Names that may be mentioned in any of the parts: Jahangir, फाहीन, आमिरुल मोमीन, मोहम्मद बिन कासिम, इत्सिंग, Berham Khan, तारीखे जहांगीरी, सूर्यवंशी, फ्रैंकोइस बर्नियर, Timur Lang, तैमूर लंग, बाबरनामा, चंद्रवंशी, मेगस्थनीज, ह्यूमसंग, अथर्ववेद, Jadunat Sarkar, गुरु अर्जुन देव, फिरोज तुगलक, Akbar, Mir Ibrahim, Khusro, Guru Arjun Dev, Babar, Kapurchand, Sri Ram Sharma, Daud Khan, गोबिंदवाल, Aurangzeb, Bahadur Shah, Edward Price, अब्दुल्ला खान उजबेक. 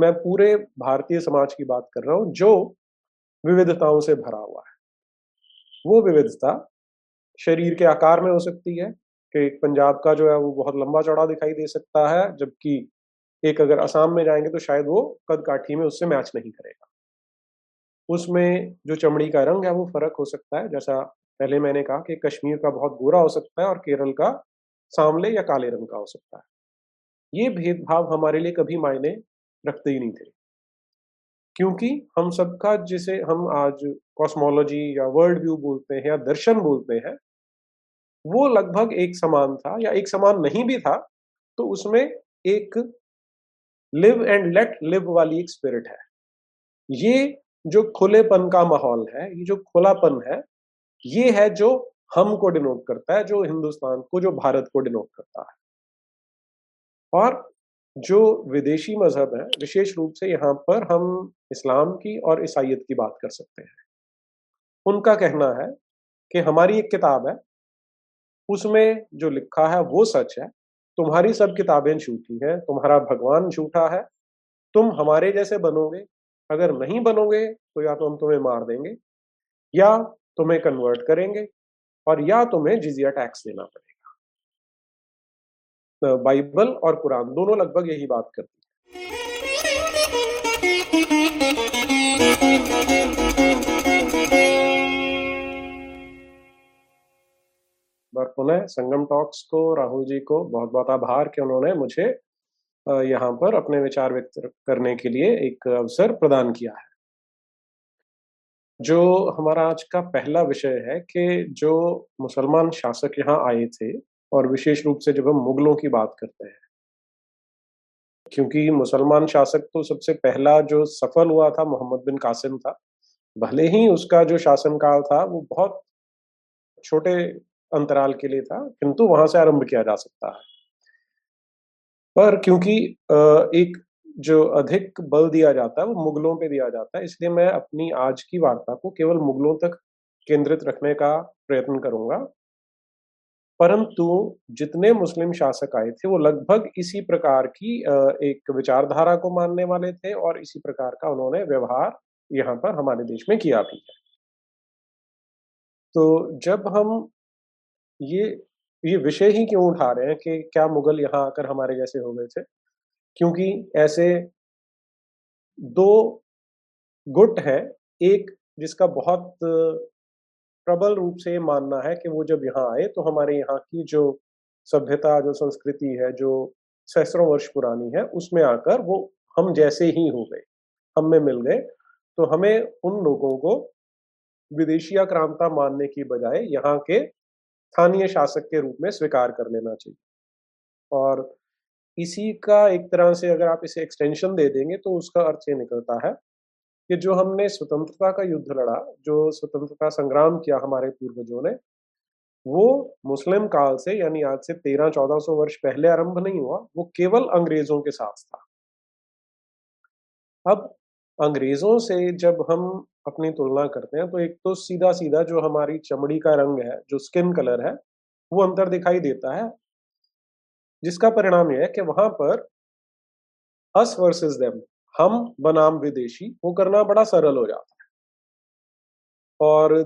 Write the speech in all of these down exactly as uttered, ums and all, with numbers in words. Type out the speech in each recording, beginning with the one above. मैं पूरे भारतीय समाज की बात कर रहा हूं जो विविधताओं से भरा हुआ है। वो विविधता शरीर के आकार में हो सकती है कि एक पंजाब का जो है वो बहुत लंबा चौड़ा दिखाई दे सकता है, जबकि एक अगर असम में जाएंगे तो शायद वो कद काठी में उससे मैच नहीं करेगा। उसमें जो चमड़ी का रंग है वो फर्क हो सकता है, जैसा पहले मैंने कहा कि कश्मीर का बहुत गोरा हो सकता है और केरल का सांवले या काले रंग का हो सकता है। ये भेदभाव हमारे लिए कभी मायने रखते ही नहीं थे, क्योंकि हम सबका, जिसे हम आज कॉस्मोलॉजी या वर्ल्ड व्यू बोलते हैं या दर्शन बोलते हैं, वो लगभग एक समान था, या एक समान नहीं भी था तो उसमें एक लिव एंड लेट लिव वाली एक स्पिरिट है। ये जो खुलेपन का माहौल है, ये जो खुलापन है, ये है जो हम को डिनोट करता है, जो हिंदुस्तान को, जो भारत को डिनोट करता है। और जो विदेशी मजहब है, विशेष रूप से यहाँ पर हम इस्लाम की और ईसाइयत की बात कर सकते हैं, उनका कहना है कि हमारी एक किताब है, उसमें जो लिखा है वो सच है, तुम्हारी सब किताबें झूठी हैं, तुम्हारा भगवान झूठा है, तुम हमारे जैसे बनोगे, अगर नहीं बनोगे तो या तो हम तुम्हें मार देंगे, या तुम्हें कन्वर्ट करेंगे, और या तुम्हें जिजिया टैक्स देना पड़ेगा। बाइबल और कुरान दोनों लगभग यही बात करती है। बार पुनः संगम टॉक्स को, राहुल जी को बहुत बहुत आभार कि उन्होंने मुझे यहाँ पर अपने विचार व्यक्त करने के लिए एक अवसर प्रदान किया है। जो हमारा आज का पहला विषय है कि जो मुसलमान शासक यहाँ आए थे, और विशेष रूप से जब हम मुगलों की बात करते हैं, क्योंकि मुसलमान शासक तो सबसे पहला जो सफल हुआ था मोहम्मद बिन कासिम था, भले ही उसका जो शासनकाल था वो बहुत छोटे अंतराल के लिए था, किंतु वहां से आरंभ किया जा सकता है। पर क्योंकि एक जो अधिक बल दिया जाता है वो मुगलों पे दिया जाता है, इसलिए मैं अपनी आज की वार्ता को केवल मुगलों तक केंद्रित रखने का प्रयत्न करूंगा। परंतु जितने मुस्लिम शासक आए थे वो लगभग इसी प्रकार की एक विचारधारा को मानने वाले थे, और इसी प्रकार का उन्होंने व्यवहार यहाँ पर हमारे देश में किया भी है। तो जब हम ये ये विषय ही क्यों उठा रहे हैं कि क्या मुगल यहाँ आकर हमारे जैसे हो गए थे, क्योंकि ऐसे दो गुट हैं, एक जिसका बहुत प्रबल रूप से मानना है कि वो जब यहाँ आए तो हमारे यहाँ की जो सभ्यता, जो संस्कृति है, जो सहस्त्रों वर्ष पुरानी है, उसमें आकर वो हम जैसे ही हो गए, हम में मिल गए, तो हमें उन लोगों को विदेशी आक्रांता मानने की बजाय यहाँ के स्थानीय शासक के रूप में स्वीकार कर लेना चाहिए। और इसी का एक तरह से अगर आप इसे एक्सटेंशन दे देंगे तो उसका अर्थ ये निकलता है कि जो हमने स्वतंत्रता का युद्ध लड़ा, जो स्वतंत्रता संग्राम किया हमारे पूर्वजों ने, वो मुस्लिम काल से, यानी आज से तेरह चौदह सौ वर्ष पहले आरंभ नहीं हुआ, वो केवल अंग्रेजों के साथ था। अब अंग्रेजों से जब हम अपनी तुलना करते हैं तो एक तो सीधा सीधा जो हमारी चमड़ी का रंग है, जो स्किन कलर है, वो अंतर दिखाई देता है, जिसका परिणाम यह है कि वहां पर अस वर्सेस देम, हम बनाम विदेशी, वो करना बड़ा सरल हो जाता है। और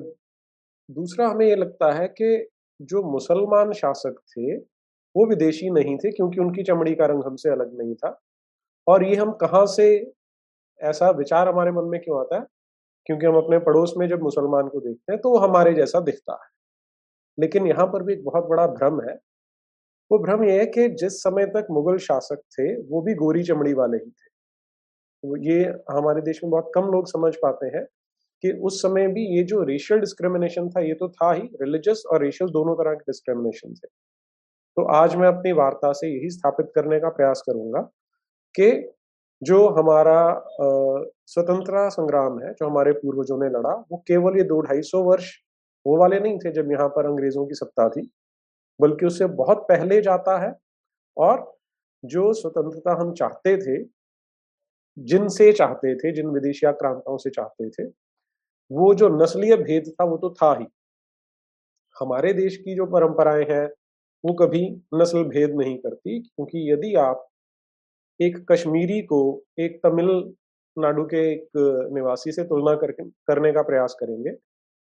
दूसरा हमें ये लगता है कि जो मुसलमान शासक थे वो विदेशी नहीं थे, क्योंकि उनकी चमड़ी का रंग हमसे अलग नहीं था। और ये हम कहाँ से, ऐसा विचार हमारे मन में क्यों आता है, क्योंकि हम अपने पड़ोस में जब मुसलमान को देखते हैं तो वो हमारे जैसा दिखता है। लेकिन यहाँ पर भी एक बहुत बड़ा भ्रम है। वो भ्रम यह है कि जिस समय तक मुगल शासक थे वो भी गोरी चमड़ी वाले ही थे। ये हमारे देश में बहुत कम लोग समझ पाते हैं कि उस समय भी ये जो रेशियल डिस्क्रिमिनेशन था, ये तो था ही, रिलीजियस और रेशियल दोनों तरह के डिस्क्रिमिनेशन थे। तो आज मैं अपनी वार्ता से यही स्थापित करने का प्रयास करूंगा कि जो हमारा स्वतंत्रता संग्राम है, जो हमारे पूर्वजों ने लड़ा, वो केवल ये दो ढाई सौ वर्ष वो वाले नहीं थे जब यहाँ पर अंग्रेजों की सत्ता थी, बल्कि उससे बहुत पहले जाता है। और जो स्वतंत्रता हम चाहते थे, जिनसे चाहते थे, जिन विदेशी आक्रांताओं से चाहते थे, वो जो नस्लीय भेद था वो तो था ही। हमारे देश की जो परंपराएं हैं वो कभी नस्ल भेद नहीं करती, क्योंकि यदि आप एक कश्मीरी को एक तमिलनाडु के एक निवासी से तुलना करने का प्रयास करेंगे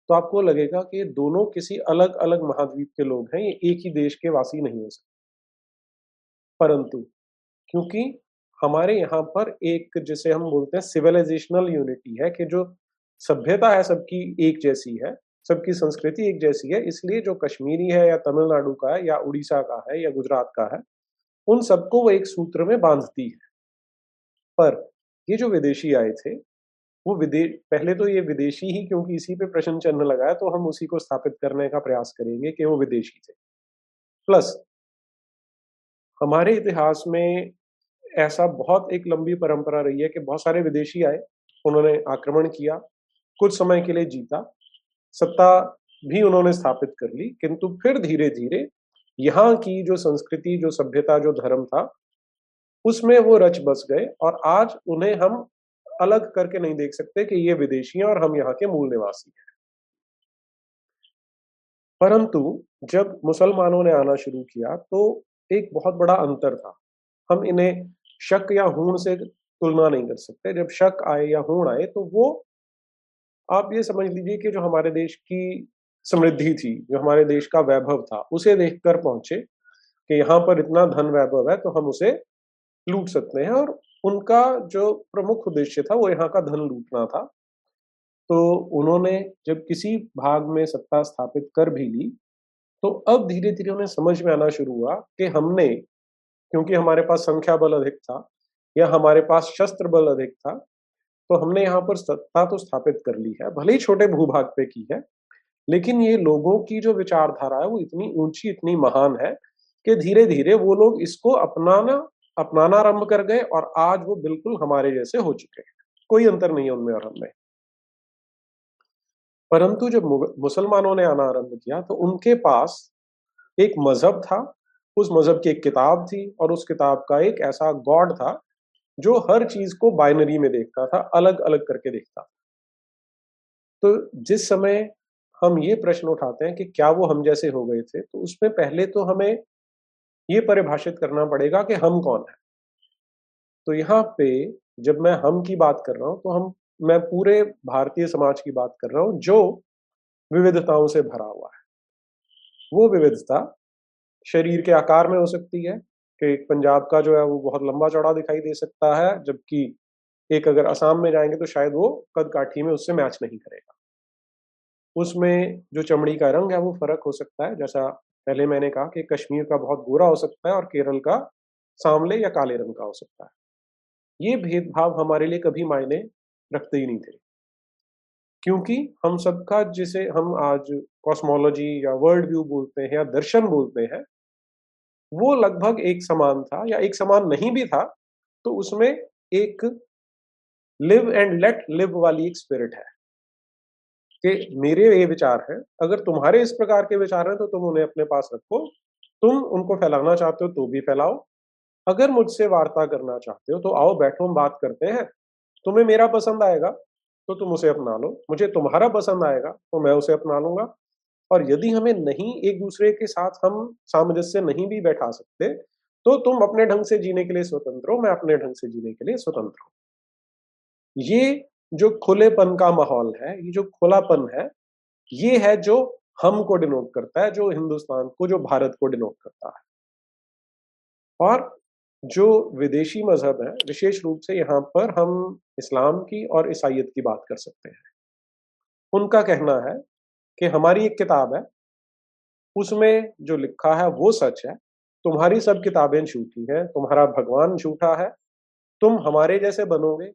तो आपको लगेगा कि दोनों किसी अलग अलग महाद्वीप के लोग हैं, ये एक ही देश के वासी नहीं हो सकते। परंतु क्योंकि हमारे यहाँ पर एक जिसे हम बोलते हैं सिविलाइजेशनल यूनिटी है कि जो सभ्यता है सबकी एक जैसी है, सबकी संस्कृति एक जैसी है, इसलिए जो कश्मीरी है या तमिलनाडु का है या उड़ीसा का है या गुजरात का है उन सबको वो एक सूत्र में बांधती है। पर ये जो विदेशी आए थे वो विदेश पहले तो ये विदेशी ही क्योंकि इसी पे प्रश्न चिन्ह लगाया तो हम उसी को स्थापित करने का प्रयास करेंगे कि वो विदेशी थे। प्लस हमारे इतिहास में ऐसा बहुत एक लंबी परंपरा रही है कि बहुत सारे विदेशी आए, उन्होंने आक्रमण किया, कुछ समय के लिए जीता, सत्ता भी उन्होंने स्थापित कर ली, किंतु फिर धीरे धीरे यहाँ की जो संस्कृति, जो सभ्यता, जो धर्म था उसमें वो रच बस गए और आज उन्हें हम अलग करके नहीं देख सकते कि ये विदेशी हैं और हम यहाँ के मूल निवासी हैं। परंतु जब मुसलमानों ने आना शुरू किया तो एक बहुत बड़ा अंतर था। हम इन्हें शक या हूण से तुलना नहीं कर सकते। जब शक आए या हूण आए तो वो आप ये समझ लीजिए कि जो हमारे देश की समृद्धि थी, जो हमारे देश का वैभव था, उसे देखकर पहुंचे कि यहाँ पर इतना धन वैभव है तो हम उसे लूट सकते हैं, और उनका जो प्रमुख उद्देश्य था वो यहाँ का धन लूटना था। तो उन्होंने जब किसी भाग में सत्ता स्थापित कर भी ली तो अब धीरे धीरे उन्हें समझ में आना शुरू हुआ कि हमने, क्योंकि हमारे पास संख्या बल अधिक था या हमारे पास शस्त्र बल अधिक था, तो हमने यहाँ पर सत्ता तो स्थापित कर ली है, भले ही छोटे भूभाग पे की है, लेकिन ये लोगों की जो विचारधारा है वो इतनी ऊंची, इतनी महान है कि धीरे धीरे वो लोग इसको अपनाना अपनाना आरंभ कर गए और आज वो बिल्कुल हमारे जैसे हो चुके हैं। कोई अंतर नहीं है उनमें और हमें। परंतु जब मुसलमानों ने आना आरंभ किया तो उनके पास एक मजहब था, उस मजहब की एक किताब थी और उस किताब का एक ऐसा गॉड था जो हर चीज को बाइनरी में देखता था, अलग अलग करके देखता था। तो जिस समय हम ये प्रश्न उठाते हैं कि क्या वो हम जैसे हो गए थे, तो उसमें पहले तो हमें ये परिभाषित करना पड़ेगा कि हम कौन है। तो यहाँ पे जब मैं हम की बात कर रहा हूँ तो हम मैं पूरे भारतीय समाज की बात कर रहा हूँ जो विविधताओं से भरा हुआ है। वो विविधता शरीर के आकार में हो सकती है कि एक पंजाब का जो है वो बहुत लंबा चौड़ा दिखाई दे सकता है, जबकि एक अगर असम में जाएंगे तो शायद वो कद काठी में उससे मैच नहीं करेगा। उसमें जो चमड़ी का रंग है वो फर्क हो सकता है, जैसा पहले मैंने कहा कि कश्मीर का बहुत गोरा हो सकता है और केरल का सांवले या काले रंग का हो सकता है। ये भेदभाव हमारे लिए कभी मायने रखते ही नहीं थे, क्योंकि हम सबका, जिसे हम आज कॉस्मोलॉजी या वर्ल्ड व्यू बोलते हैं या दर्शन बोलते हैं, वो लगभग एक समान था, या एक समान नहीं भी था तो उसमें एक लिव एंड लेट लिव वाली एक स्पिरिट है कि मेरे ये विचार हैं, अगर तुम्हारे इस प्रकार के विचार हैं तो तुम उन्हें अपने पास रखो, तुम उनको फैलाना चाहते हो तो भी फैलाओ, अगर मुझसे वार्ता करना चाहते हो तो आओ बैठो, हम बात करते हैं, तुम्हें मेरा पसंद आएगा तो तुम उसे अपना लो, मुझे तुम्हारा पसंद आएगा तो मैं उसे अपना लूंगा। और यदि हमें नहीं, एक दूसरे के साथ हम सामंजस्य नहीं भी बैठा सकते तो तुम अपने ढंग से जीने के लिए स्वतंत्र हो, मैं अपने ढंग से जीने के लिए स्वतंत्र हूँ। ये जो खुलेपन का माहौल है, ये जो खुलापन है, ये है जो हम को डिनोट करता है, जो हिंदुस्तान को, जो भारत को डिनोट करता है। और जो विदेशी मजहब है, विशेष रूप से यहाँ पर हम इस्लाम की और ईसाईयत की बात कर सकते हैं। उनका कहना है कि हमारी एक किताब है, उसमें जो लिखा है वो सच है, तुम्हारी सब किताबें झूठी हैं, तुम्हारा भगवान झूठा है, तुम हमारे जैसे बनोगे,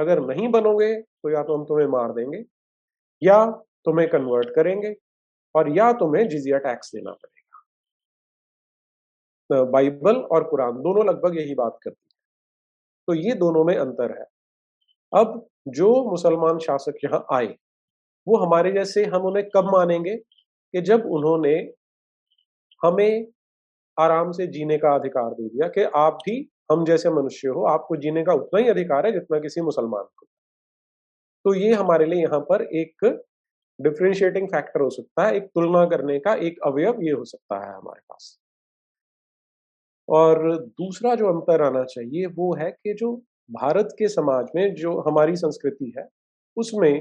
अगर नहीं बनोगे तो या तो हम तुम्हें मार देंगे या तुम्हें कन्वर्ट करेंगे और या तुम्हें जिजिया टैक्स देना पड़ेगा। बाइबल और कुरान दोनों लगभग यही बात करती है, तो ये दोनों में अंतर है। अब जो मुसलमान शासक यहाँ आए वो हमारे जैसे, हम उन्हें कब मानेंगे कि जब उन्होंने हमें आराम से जीने का अधिकार दे दिया कि आप भी हम जैसे मनुष्य हो, आपको जीने का उतना ही अधिकार है जितना किसी मुसलमान को। तो ये हमारे लिए यहाँ पर एक डिफरेंशिएटिंग फैक्टर हो सकता है, एक तुलना करने का एक अवयव ये हो सकता है हमारे पास। और दूसरा जो अंतर आना चाहिए वो है कि जो भारत के समाज में जो हमारी संस्कृति है उसमें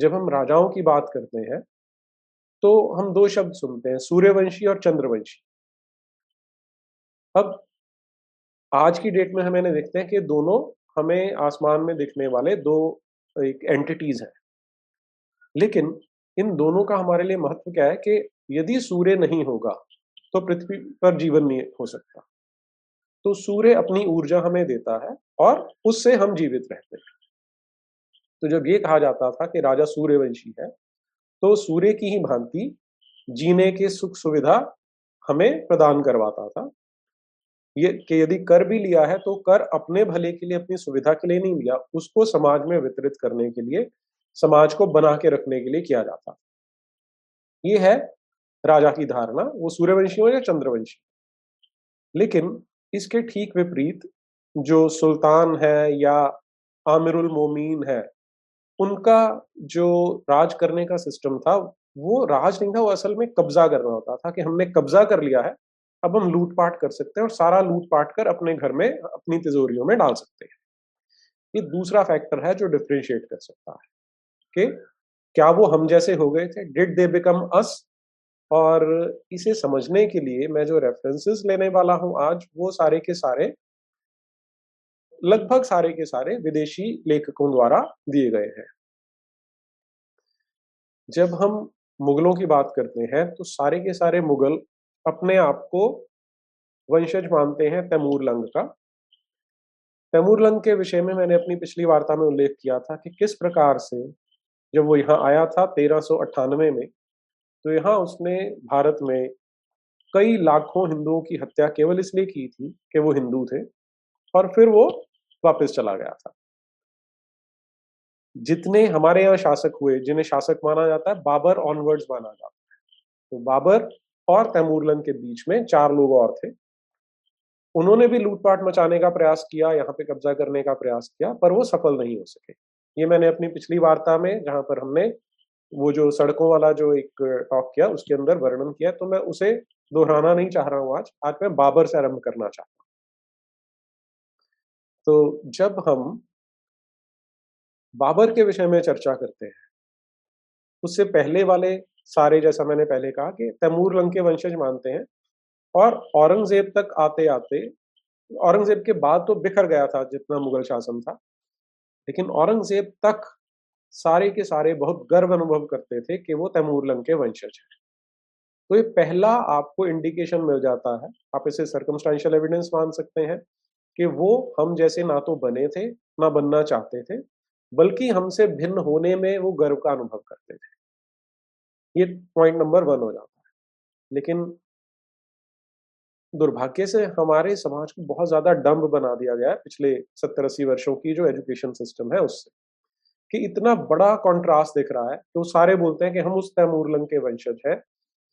जब हम राजाओं की बात करते हैं तो हम दो शब्द सुनते हैं, सूर्यवंशी और चंद्रवंशी। अब आज की डेट में हमें देखते हैं कि दोनों हमें आसमान में दिखने वाले दो एक एंटिटीज हैं, लेकिन इन दोनों का हमारे लिए महत्व क्या है कि यदि सूर्य नहीं होगा तो पृथ्वी पर जीवन नहीं हो सकता। तो सूर्य अपनी ऊर्जा हमें देता है और उससे हम जीवित रहते हैं। तो जब ये कहा जाता था कि राजा सूर्यवंशी है तो सूर्य की ही भांति जीने के सुख सुविधा हमें प्रदान करवाता था, ये कि यदि कर भी लिया है तो कर अपने भले के लिए, अपनी सुविधा के लिए नहीं लिया, उसको समाज में वितरित करने के लिए, समाज को बना के रखने के लिए किया जाता। ये है राजा की धारणा, वो सूर्यवंशी हो या चंद्रवंशी। लेकिन इसके ठीक विपरीत जो सुल्तान है या आमिरुल मोमीन है, उनका जो राज करने का सिस्टम था वो राज नहीं था, वो असल में कब्जा करना होता था कि हमने कब्जा कर लिया है, अब हम लूटपाट कर सकते हैं और सारा लूटपाट कर अपने घर में, अपनी तिजोरियों में डाल सकते हैं। ये दूसरा फैक्टर है जो डिफ्रेंशिएट कर सकता है कि क्या वो हम जैसे हो गए थे, डिड दे बिकम अस। और इसे समझने के लिए मैं जो रेफरेंसेस लेने वाला हूँ आज, वो सारे के सारे लगभग सारे के सारे विदेशी लेखकों द्वारा दिए गए हैं। जब हम मुगलों की बात करते हैं तो सारे के सारे मुगल अपने आप को वंशज मानते हैं तैमूर लंग का। तैमूर लंग के विषय में मैंने अपनी पिछली वार्ता में उल्लेख किया था कि किस प्रकार से जब वो यहाँ आया था तेरह सौ अट्ठानवे में, तो यहाँ उसने भारत में कई लाखों हिंदुओं की हत्या केवल इसलिए की थी कि वो हिंदू थे, और फिर वो वापस चला गया था। जितने हमारे यहाँ शासक हुए जिन्हें शासक माना जाता है, बाबर ऑनवर्ड्स माना जाता है, तो बाबर और तैमूरलंग के बीच में चार लोग और थे। उन्होंने भी लूटपाट मचाने का प्रयास किया, यहाँ पे कब्जा करने का प्रयास किया, पर वो सफल नहीं हो सके। ये मैंने अपनी पिछली वार्ता में, जहाँ पर हमने वो जो सड़कों वाला जो एक टॉक किया, उसके अंदर वर्णन किया, तो मैं उसे दोहराना नहीं चाह रहा हूँ। आज आज मैं बाबर से आरम्भ करना चाहता हूँ। तो जब हम बाबर के विषय में चर्चा करते हैं, उससे पहले वाले सारे, जैसा मैंने पहले कहा कि तैमूर लंग के वंशज मानते हैं, और औरंगजेब तक आते आते, औरंगजेब के बाद तो बिखर गया था जितना मुगल शासन था, लेकिन औरंगजेब तक सारे के सारे बहुत गर्व अनुभव करते थे कि वो तैमूर लंग के वंशज हैं। तो ये पहला आपको इंडिकेशन मिल जाता है, आप इसे सर्कमस्टांशियल एविडेंस मान सकते हैं, कि वो हम जैसे ना तो बने थे ना बनना चाहते थे, बल्कि हमसे भिन्न होने में वो गर्व का अनुभव करते थे। ये पॉइंट नंबर वन हो जाता है। लेकिन दुर्भाग्य से हमारे समाज को बहुत ज्यादा डंब बना दिया गया है पिछले सत्तर अस्सी वर्षों की जो एजुकेशन सिस्टम है उससे, कि इतना बड़ा कॉन्ट्रास्ट दिख रहा है। तो सारे बोलते हैं कि हम उस तैमूर लंग के वंशज हैं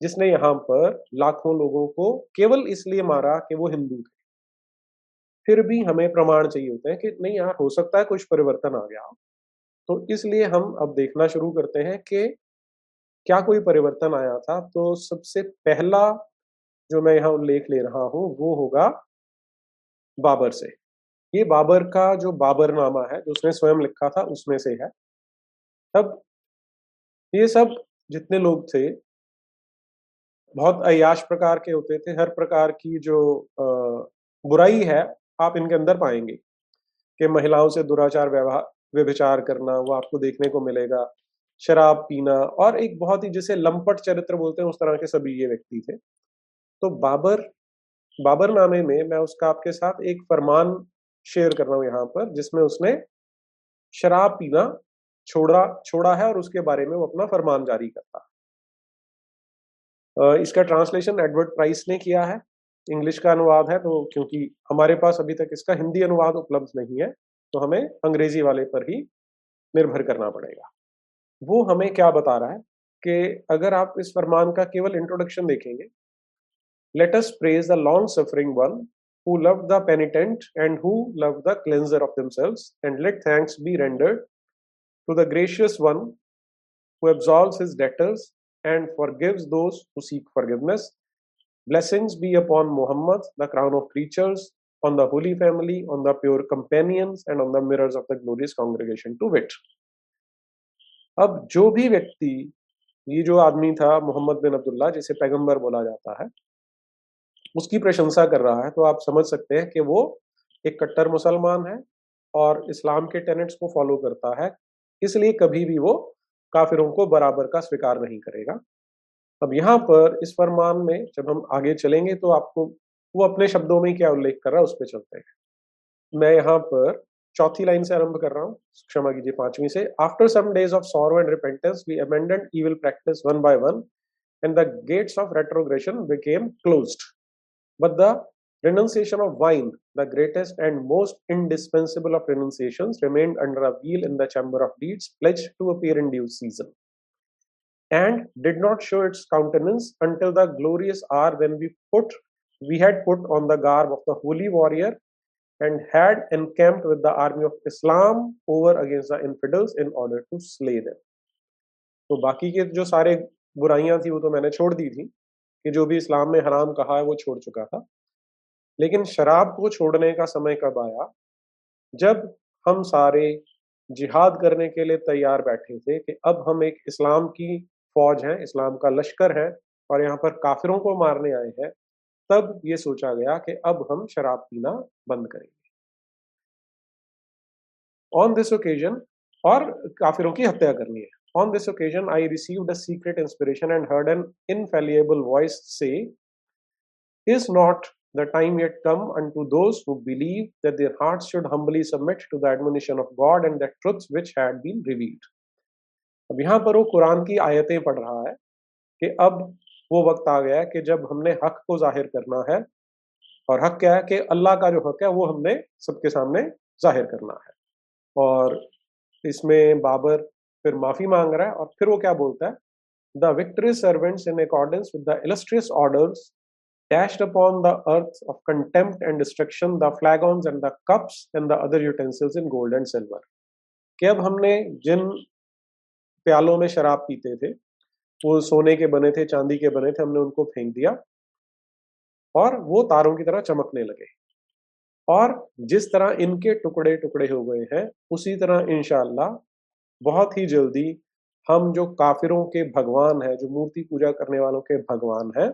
जिसने यहाँ पर लाखों लोगों को केवल इसलिए मारा कि वो हिंदू थे। फिर भी हमें प्रमाण चाहिए होते हैं कि नहीं यार, हो सकता है कुछ परिवर्तन आ गया। तो इसलिए हम अब देखना शुरू करते हैं कि क्या कोई परिवर्तन आया था। तो सबसे पहला जो मैं यहाँ उल्लेख ले रहा हूँ वो होगा बाबर से। ये बाबर का जो बाबरनामा है, जो उसने स्वयं लिखा था, उसमें से है। तब ये सब जितने लोग थे बहुत अय्याश प्रकार के होते थे, हर प्रकार की जो आ, बुराई है आप इनके अंदर पाएंगे, कि महिलाओं से दुराचार व्यवहार, व्यभिचार करना, वो आपको देखने को मिलेगा, शराब पीना, और एक बहुत ही जिसे लंपट चरित्र बोलते हैं, उस तरह के सभी ये व्यक्ति थे। तो बाबर बाबरनामे में मैं उसका आपके साथ एक फरमान शेयर कर रहा हूँ यहाँ पर, जिसमें उसने शराब पीना छोड़ा छोड़ा है और उसके बारे में वो अपना फरमान जारी करता। इसका ट्रांसलेशन एडवर्ड प्राइस ने किया है, इंग्लिश का अनुवाद है, तो क्योंकि हमारे पास अभी तक इसका हिंदी अनुवाद उपलब्ध नहीं है तो हमें अंग्रेजी वाले पर ही निर्भर करना पड़ेगा। वो हमें क्या बता रहा है कि अगर आप इस फरमान का केवल इंट्रोडक्शन देखेंगे, let us praise the long suffering one who loved the penitent and who loved the cleanser of themselves and let thanks be rendered to the gracious one who absolves his debtors and forgives those who seek forgiveness Blessings be upon Muhammad, the crown of creatures, on the Holy Family, on the pure companions, and on the mirrors of the glorious congregation to wit. अब जो भी व्यक्ति ये जो आदमी था मोहम्मद बिन अब्दुल्ला जिसे पैगंबर बोला जाता है उसकी प्रशंसा कर रहा है तो आप समझ सकते हैं कि वो एक कट्टर मुसलमान है और इस्लाम के टेनेट्स को फॉलो करता है इसलिए कभी भी वो काफिरों को बराबर का स्वीकार नहीं करेगा। अब यहाँ पर इस फरमान में जब हम आगे चलेंगे तो आपको वो अपने शब्दों में क्या उल्लेख कर रहा है उस पर चलते हैं। मैं यहाँ पर चौथी लाइन से आरंभ कर रहा हूँ, क्षमा कीजिए पांचवीं से। After some days of sorrow and repentance we abandoned evil practice one by one and the gates of retrogression became closed but the renunciation of wine, the greatest and most indispensable of renunciations, remained under a veil in the chamber of deeds, pledged to appear in due season, and did not show its countenance until the glorious hour when we put, we had put on the garb of the holy warrior, and had encamped with the army of Islam over against the infidels in order to slay them. तो बाकी के जो सारे बुराइयां थी वो तो मैंने छोड़ दी थी कि जो भी इस्लाम में हराम कहा है वो छोड़ चुका था, लेकिन शराब को छोड़ने का समय कब आया जब हम सारे जिहाद करने के लिए तैयार बैठे थे कि अब हम एक इस्लाम की फौज हैं, इस्लाम का लश्कर है और यहाँ पर काफिरों को मारने आए हैं। तब ये सोचा गया कि अब हम शराब पीना बंद करेंगे ऑन दिस ओकेजन और काफिरों की हत्या करनी है। On this occasion I received a secret inspiration and heard an infallible voice say is not the time yet come unto those who believe that their hearts should humbly submit to the admonition of God and the truths which had been revealed. अब यहाँ पर वो कुरान की आयतें पढ़ रहा है कि अब वो वक्त आ गया है कि जब हमने हक को जाहिर करना है और हक क्या है कि अल्लाह का जो हक है वो हमने सबके सामने जाहिर करना है। और इसमें बाबर फिर माफी मांग रहा है और फिर वो क्या बोलता है, the victorious servants in accordance with the illustrious orders dashed upon the earth of contempt and destruction the flagons and the cups and the other utensils in gold and silver. कि अब हमने जिन प्यालों में शराब पीते थे वो सोने के बने थे, चांदी के बने थे, हमने उनको फेंक दिया और वो तारों की तरह चमकने लगे और जिस तरह इनके टुकड़े टुकड़े हो गए हैं उसी तरह इंशाअल्लाह बहुत ही जल्दी हम जो काफिरों के भगवान हैं, जो मूर्ति पूजा करने वालों के भगवान हैं,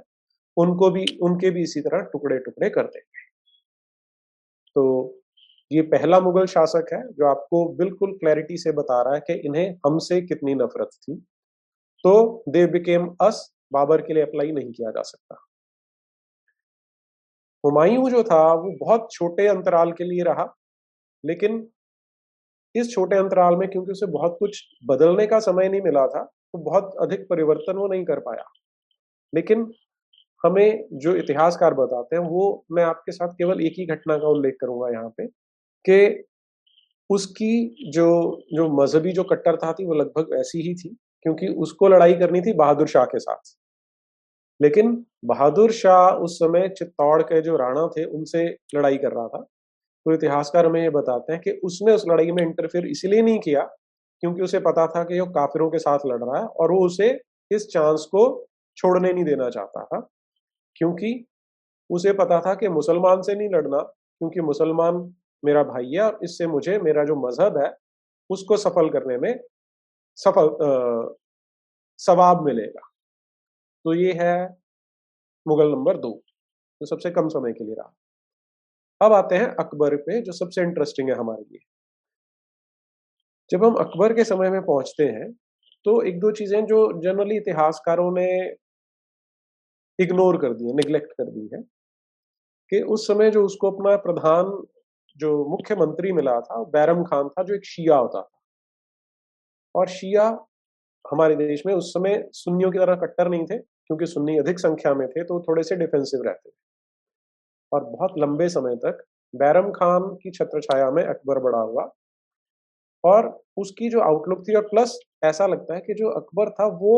उनको भी उनके भी इसी तरह टुकड़े टुकड़े कर देंगे। तो ये पहला मुगल शासक है जो आपको बिल्कुल क्लैरिटी से बता रहा है कि इन्हें हमसे कितनी नफरत थी, तो दे बिकेम अस बाबर के लिए अप्लाई नहीं किया जा सकता। हुमायूं जो था वो बहुत छोटे अंतराल के लिए रहा, लेकिन इस छोटे अंतराल में क्योंकि उसे बहुत कुछ बदलने का समय नहीं मिला था तो बहुत अधिक परिवर्तन वो नहीं कर पाया। लेकिन हमें जो इतिहासकार बताते हैं वो मैं आपके साथ केवल एक ही घटना का उल्लेख करूंगा यहाँ पे कि उसकी जो जो मजहबी जो कट्टरता थी वो लगभग ऐसी ही थी क्योंकि उसको लड़ाई करनी थी बहादुर शाह के साथ, लेकिन बहादुर शाह उस समय चित्तौड़ के जो राणा थे उनसे लड़ाई कर रहा था। तो इतिहासकार हमें ये बताते हैं कि उसने उस लड़ाई में इंटरफेयर इसलिए नहीं किया क्योंकि उसे पता था कि वो काफिरों के साथ लड़ रहा है और वो उसे इस चांस को छोड़ने नहीं देना चाहता था क्योंकि उसे पता था कि मुसलमान से नहीं लड़ना क्योंकि मुसलमान मेरा भाई है और इससे मुझे मेरा जो मजहब है उसको सफल करने में सफल आ, सवाब मिलेगा। तो ये है मुगल नंबर दो जो सबसे कम समय के लिए रहा। अब आते हैं अकबर पे जो सबसे इंटरेस्टिंग है हमारे लिए। जब हम अकबर के समय में पहुंचते हैं तो एक दो चीजें जो जनरली इतिहासकारों ने इग्नोर कर दी है, निगलेक्ट कर दी है कि उस समय जो उसको अपना प्रधान जो मुख्यमंत्री मिला था बैरम खान था जो एक शिया होता था और शिया हमारे देश में उस समय सुन्नियों की तरह कट्टर नहीं थे क्योंकि सुन्नी अधिक संख्या में थे तो थोड़े से डिफेंसिव रहते थे और बहुत लंबे समय तक बैरम खान की छत्रछाया में अकबर बड़ा हुआ और उसकी जो आउटलुक थी और प्लस ऐसा लगता है कि जो अकबर था वो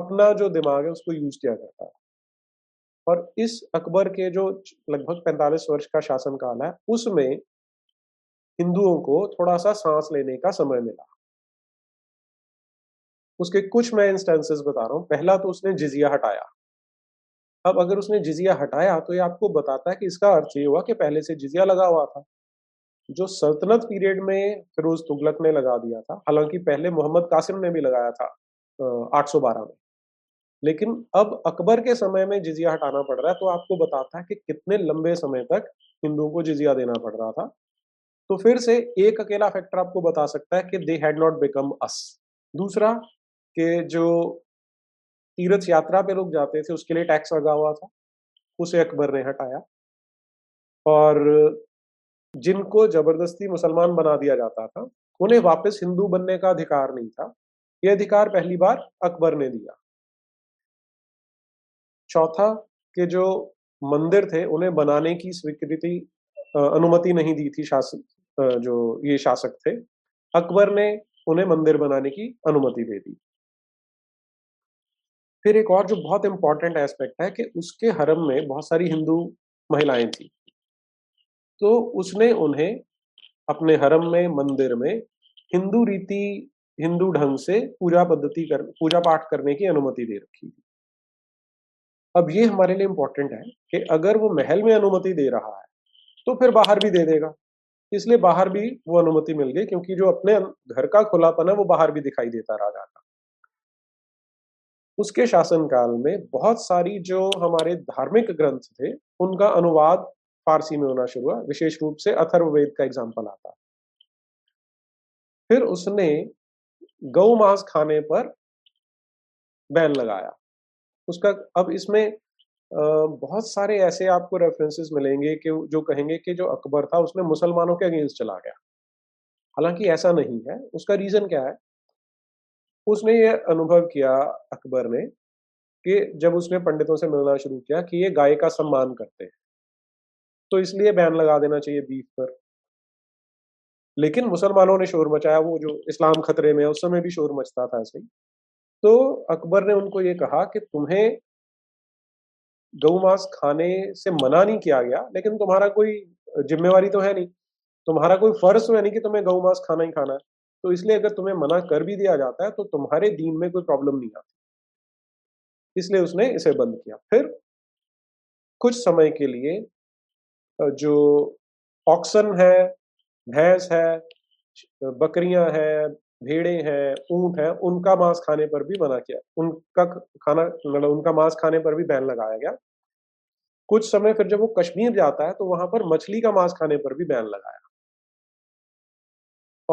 अपना जो दिमाग है उसको यूज किया जाता है और इस अकबर के जो लगभग पैंतालीस वर्ष का शासनकाल है उसमें हिंदुओं को थोड़ा सा सांस लेने का समय मिला। उसके कुछ मैं इंस्टेंसेस बता रहा हूं। पहला तो उसने जिजिया हटाया अब अगर उसने जिजिया हटाया तो ये आपको बताता है कि इसका अर्थ ये हुआ कि पहले से जिजिया लगा हुआ था, जो सल्तनत पीरियड में फिरोज तुगलक ने लगा दिया था, हालांकि पहले मोहम्मद कासिम ने भी लगाया था आठ सौ बारह में, लेकिन अब अकबर के समय में जिजिया हटाना पड़ रहा है, तो आपको बताता है कि कितने लंबे समय तक हिंदुओं को जिजिया देना पड़ रहा था। तो फिर से एक अकेला फैक्टर आपको बता सकता है कि they had not become us. दूसरा कि जो तीर्थ यात्रा पे लोग जाते थे उसके लिए टैक्स लगा हुआ था, उसे अकबर ने हटाया, और जिनको जबरदस्ती मुसलमान बना दिया जाता था उन्हें वापस हिंदू बनने का अधिकार नहीं था, ये अधिकार पहली बार अकबर ने दिया। चौथा कि जो मंदिर थे उन्हें बनाने की स्वीकृति अनुमति नहीं दी थी शासक, जो ये शासक थे, अकबर ने उन्हें मंदिर बनाने की अनुमति दे दी। फिर एक और जो बहुत इंपॉर्टेंट एस्पेक्ट है कि उसके हरम में बहुत सारी हिंदू महिलाएं थी, तो उसने उन्हें अपने हरम में, मंदिर में हिंदू रीति, हिंदू ढंग से पूजा पद्धति कर पूजा पाठ करने की अनुमति दे रखी थी। अब ये हमारे लिए इम्पोर्टेंट है कि अगर वो महल में अनुमति दे रहा है तो फिर बाहर भी दे देगा, इसलिए बाहर भी वो अनुमति मिल गई, क्योंकि जो अपने घर का खुलापन है वो बाहर भी दिखाई देता रहा जाता। उसके शासनकाल में बहुत सारी जो हमारे धार्मिक ग्रंथ थे उनका अनुवाद फारसी में होना शुरू हुआ, विशेष रूप से अथर्ववेद का एग्जाम्पल आता। फिर उसने गौ मांस खाने पर बैन लगाया उसका। अब इसमें बहुत सारे ऐसे आपको रेफरेंसेस मिलेंगे कि जो कहेंगे कि जो अकबर था उसने मुसलमानों के अगेंस्ट चला गया, हालांकि ऐसा नहीं है। उसका रीजन क्या है? उसने ये अनुभव किया अकबर ने कि जब उसने पंडितों से मिलना शुरू किया कि ये गाय का सम्मान करते हैं, तो इसलिए बैन लगा देना चाहिए बीफ पर। लेकिन मुसलमानों ने शोर मचाया, वो जो इस्लाम खतरे में, उस समय भी शोर मचता था ऐसे ही। तो अकबर ने उनको ये कहा कि तुम्हें गौ मांस खाने से मना नहीं किया गया, लेकिन तुम्हारा कोई जिम्मेवारी तो है नहीं, तुम्हारा कोई फर्ज तो है नहीं कि तुम्हें गौ मांस खाना ही खाना है, तो इसलिए अगर तुम्हें मना कर भी दिया जाता है तो तुम्हारे दीन में कोई प्रॉब्लम नहीं आती, इसलिए उसने इसे बंद किया। फिर कुछ समय के लिए जो ऑक्सन है, भैंस है, बकरियां हैं, भेड़े हैं, ऊंट हैं, उनका मांस खाने पर भी मना किया, उनका खाना मतलब उनका मांस खाने पर भी बैन लगाया गया। कुछ समय फिर जब वो कश्मीर जाता है तो वहां पर मछली का मांस खाने पर भी बैन लगाया,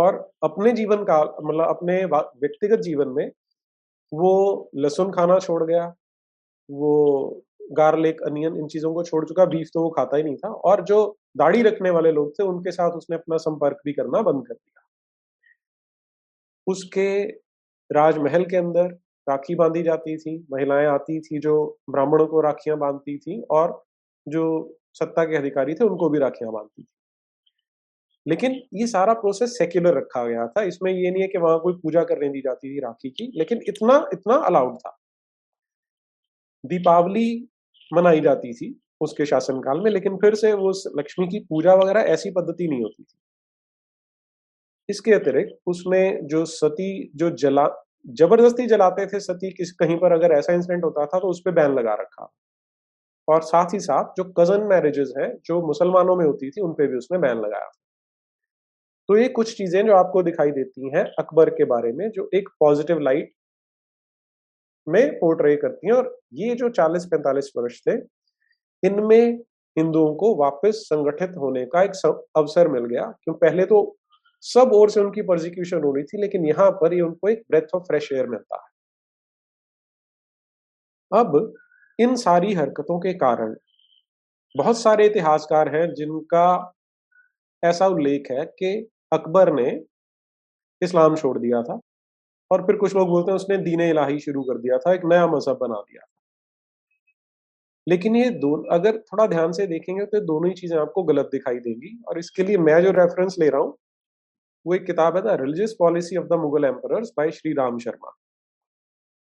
और अपने जीवन का मतलब अपने व्यक्तिगत जीवन में वो लहसुन खाना छोड़ गया, वो गार्लिक, अनियन, इन चीजों को छोड़ चुका, बीफ तो वो खाता ही नहीं था, और जो दाढ़ी रखने वाले लोग थे उनके साथ उसने अपना संपर्क भी करना बंद कर दिया। उसके राजमहल के अंदर राखी बांधी जाती थी, महिलाएं आती थी जो ब्राह्मणों को राखियां बांधती थी, और जो सत्ता के अधिकारी थे उनको भी राखियां बांधती थी। लेकिन ये सारा प्रोसेस सेक्युलर रखा गया था, इसमें ये नहीं है कि वहां कोई पूजा करने दी जाती थी राखी की, लेकिन इतना इतना अलाउड था। दीपावली मनाई जाती थी उसके शासनकाल में, लेकिन फिर से वो लक्ष्मी की पूजा वगैरह ऐसी पद्धति नहीं होती थी। इसके अतिरिक्त उसने जो सती जो जला जबरदस्ती जलाते थे सती किस कहीं पर, अगर ऐसा इंसिडेंट होता था तो उस पर बैन लगा रखा, और साथ ही साथ जो कजन मैरिजेस हैं जो मुसलमानों में होती थी उन पे भी उसने बैन लगाया। तो ये कुछ चीजें जो आपको दिखाई देती हैं अकबर के बारे में, जो एक पॉजिटिव लाइट में पोर्ट्रे करती हैं, और ये जो चालीस पैंतालीस वर्ष थे इनमें हिंदुओं को वापस संगठित होने का एक अवसर मिल गया, क्योंकि पहले तो सब ओर से उनकी परसिक्यूशन हो रही थी, लेकिन यहां पर ही उनको एक ब्रेथ ऑफ फ्रेश एयर मिलता है। अब इन सारी हरकतों के कारण बहुत सारे इतिहासकार हैं जिनका ऐसा उल्लेख है कि अकबर ने इस्लाम छोड़ दिया था, और फिर कुछ लोग बोलते हैं उसने दीने इलाही शुरू कर दिया था, एक नया मजहब बना दिया था। लेकिन ये दो अगर थोड़ा ध्यान से देखेंगे तो दोनों ही चीजें आपको गलत दिखाई देंगी, और इसके लिए मैं जो रेफरेंस ले रहा हूँ वो एक किताब है, the religious policy of the Mughal emperors by Shri Ram Sharma.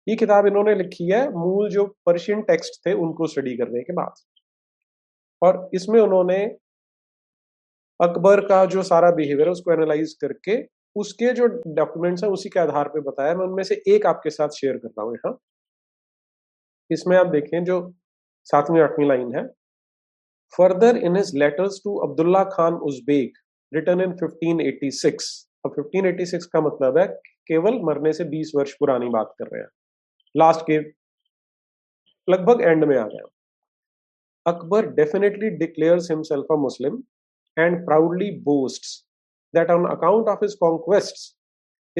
ये किताब इन्होंने लिखी है मूल जो पर्शियन टेक्स्ट थे उनको स्टडी करने के बाद, और इसमें उन्होंने अकबर का जो सारा बिहेवियर है उसको एनालाइज करके उसके जो डॉक्यूमेंट्स हैं उसी के आधार पे बताया। मैं उनमें से एक आपके साथ शेयर करता हूँ यहाँ। इसमें आप देखें जो सातवीं आठवीं लाइन है. Further in his letters to अब्दुल्ला खान उजबेक written in fifteen eighty six. अब फिफ्टीन एटी सिक्स का मतलब है केवल मरने से बीस वर्ष पुरानी बात कर रहे हैं, लास्ट के लगभग एंड में आ गए. Akbar definitely declares himself a Muslim and proudly boasts that on account of his conquests,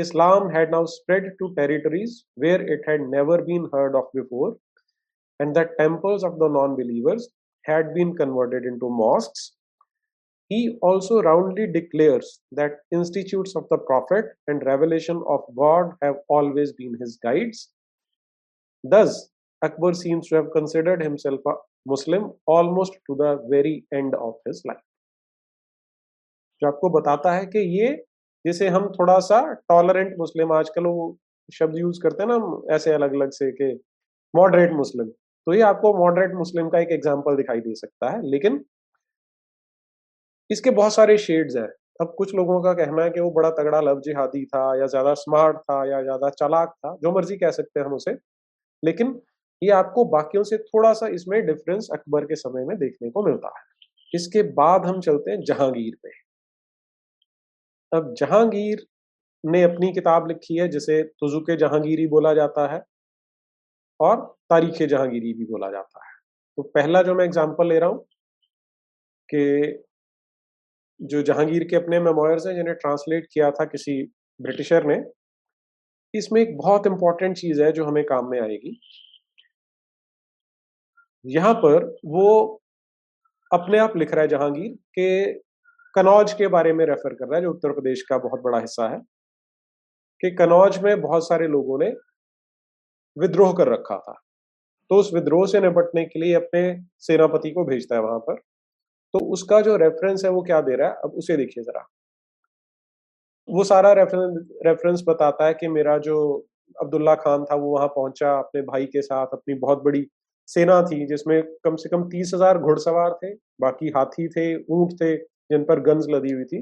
Islam had now spread to territories where it had never been heard of before, and that temples of the non-believers had been converted into mosques. He also roundly declares that institutes of the Prophet and revelation of God have always been his guides. Thus, Akbar seems to have considered himself a Muslim almost to the very end of his life. जो आपको बताता है कि ये जिसे हम थोड़ा सा टॉलरेंट मुस्लिम, आजकल वो शब्द यूज करते हैं ना ऐसे अलग अलग से के मॉडरेट मुस्लिम, तो ये आपको मॉडरेट मुस्लिम का एक एग्जाम्पल दिखाई दे सकता है. लेकिन इसके बहुत सारे शेड्स हैं. अब कुछ लोगों का कहना है कि वो बड़ा तगड़ा लव जिहादी था या ज्यादा स्मार्ट था या ज्यादा चालाक था, जो मर्जी कह सकते हैं हम उसे, लेकिन ये आपको बाकियों से थोड़ा सा इसमें डिफरेंस अकबर के समय में देखने को मिलता है. इसके बाद हम चलते हैं जहांगीर पे. अब जहांगीर ने अपनी किताब लिखी है जिसे तुजुके जहांगीरी बोला जाता है और तारीखे जहांगीरी भी बोला जाता है. तो पहला जो मैं एग्जांपल ले रहा हूं कि जो जहांगीर के अपने मेमोयर्स हैं जिन्हें ट्रांसलेट किया था किसी ब्रिटिशर ने, इसमें एक बहुत इंपॉर्टेंट चीज है जो हमें काम में आएगी. यहाँ पर वो अपने आप लिख रहा है जहांगीर के कनौज के बारे में रेफर कर रहा है, जो उत्तर प्रदेश का बहुत बड़ा हिस्सा है, कि कनौज में बहुत सारे लोगों ने विद्रोह कर रखा था. तो उस विद्रोह से निपटने के लिए अपने सेनापति को भेजता है वहां पर. तो उसका जो रेफरेंस है वो क्या दे रहा है, अब उसे देखिए जरा. वो सारा रेफरेंस रेफरेंस बताता है कि मेरा जो अब्दुल्ला खान था वो वहां पहुंचा अपने भाई के साथ, अपनी बहुत बड़ी सेना थी जिसमें कम से कम तीस हजार घुड़सवार थे, बाकी हाथी थे, ऊंट थे जिन पर गन्स लदी हुई थी,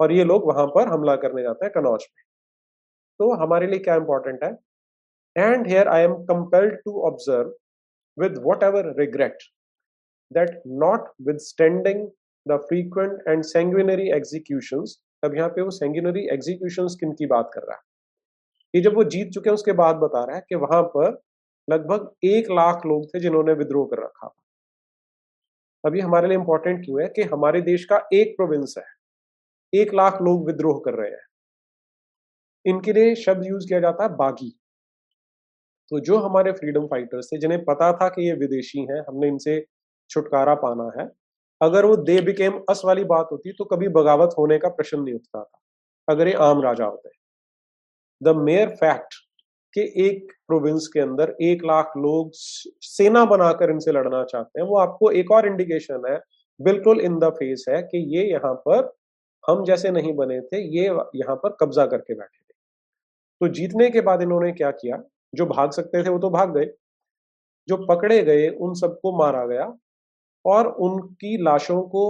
और ये लोग वहां पर हमला करने जाते हैं कनौज में. तो हमारे लिए क्या इंपॉर्टेंट है, and here I am compelled to observe with whatever regret that notwithstanding the frequent and sanguinary executions. अब यहाँ पे वो सेंग्विनरी एग्जीक्यूशंस किन की बात कर रहा है, ये जब वो जीत चुके हैं उसके बाद बता रहा है कि वहां पर लगभग एक लाख लोग थे जिन्होंने विद्रोह कर रखा था. अभी हमारे लिए इंपॉर्टेंट क्यों है कि हमारे देश का एक प्रोविंस है, एक लाख लोग विद्रोह कर रहे हैं. इनके लिए शब्द यूज किया जाता है बागी. तो जो हमारे फ्रीडम फाइटर्स थे जिन्हें पता था कि ये विदेशी हैं, हमने इनसे छुटकारा पाना है, अगर वो दे बिकेम अस वाली बात होती तो कभी बगावत होने का प्रश्न नहीं उठता था अगर ये आम राजा होते. द मेयर फैक्ट कि एक प्रोविंस के अंदर एक लाख लोग सेना बनाकर इनसे लड़ना चाहते हैं, वो आपको एक और इंडिकेशन है, बिल्कुल इन द फेस है कि ये यहाँ पर हम जैसे नहीं बने थे, ये यहाँ पर कब्जा करके बैठे थे. तो जीतने के बाद इन्होंने क्या किया, जो भाग सकते थे वो तो भाग गए, जो पकड़े गए उन सबको मारा गया और उनकी लाशों को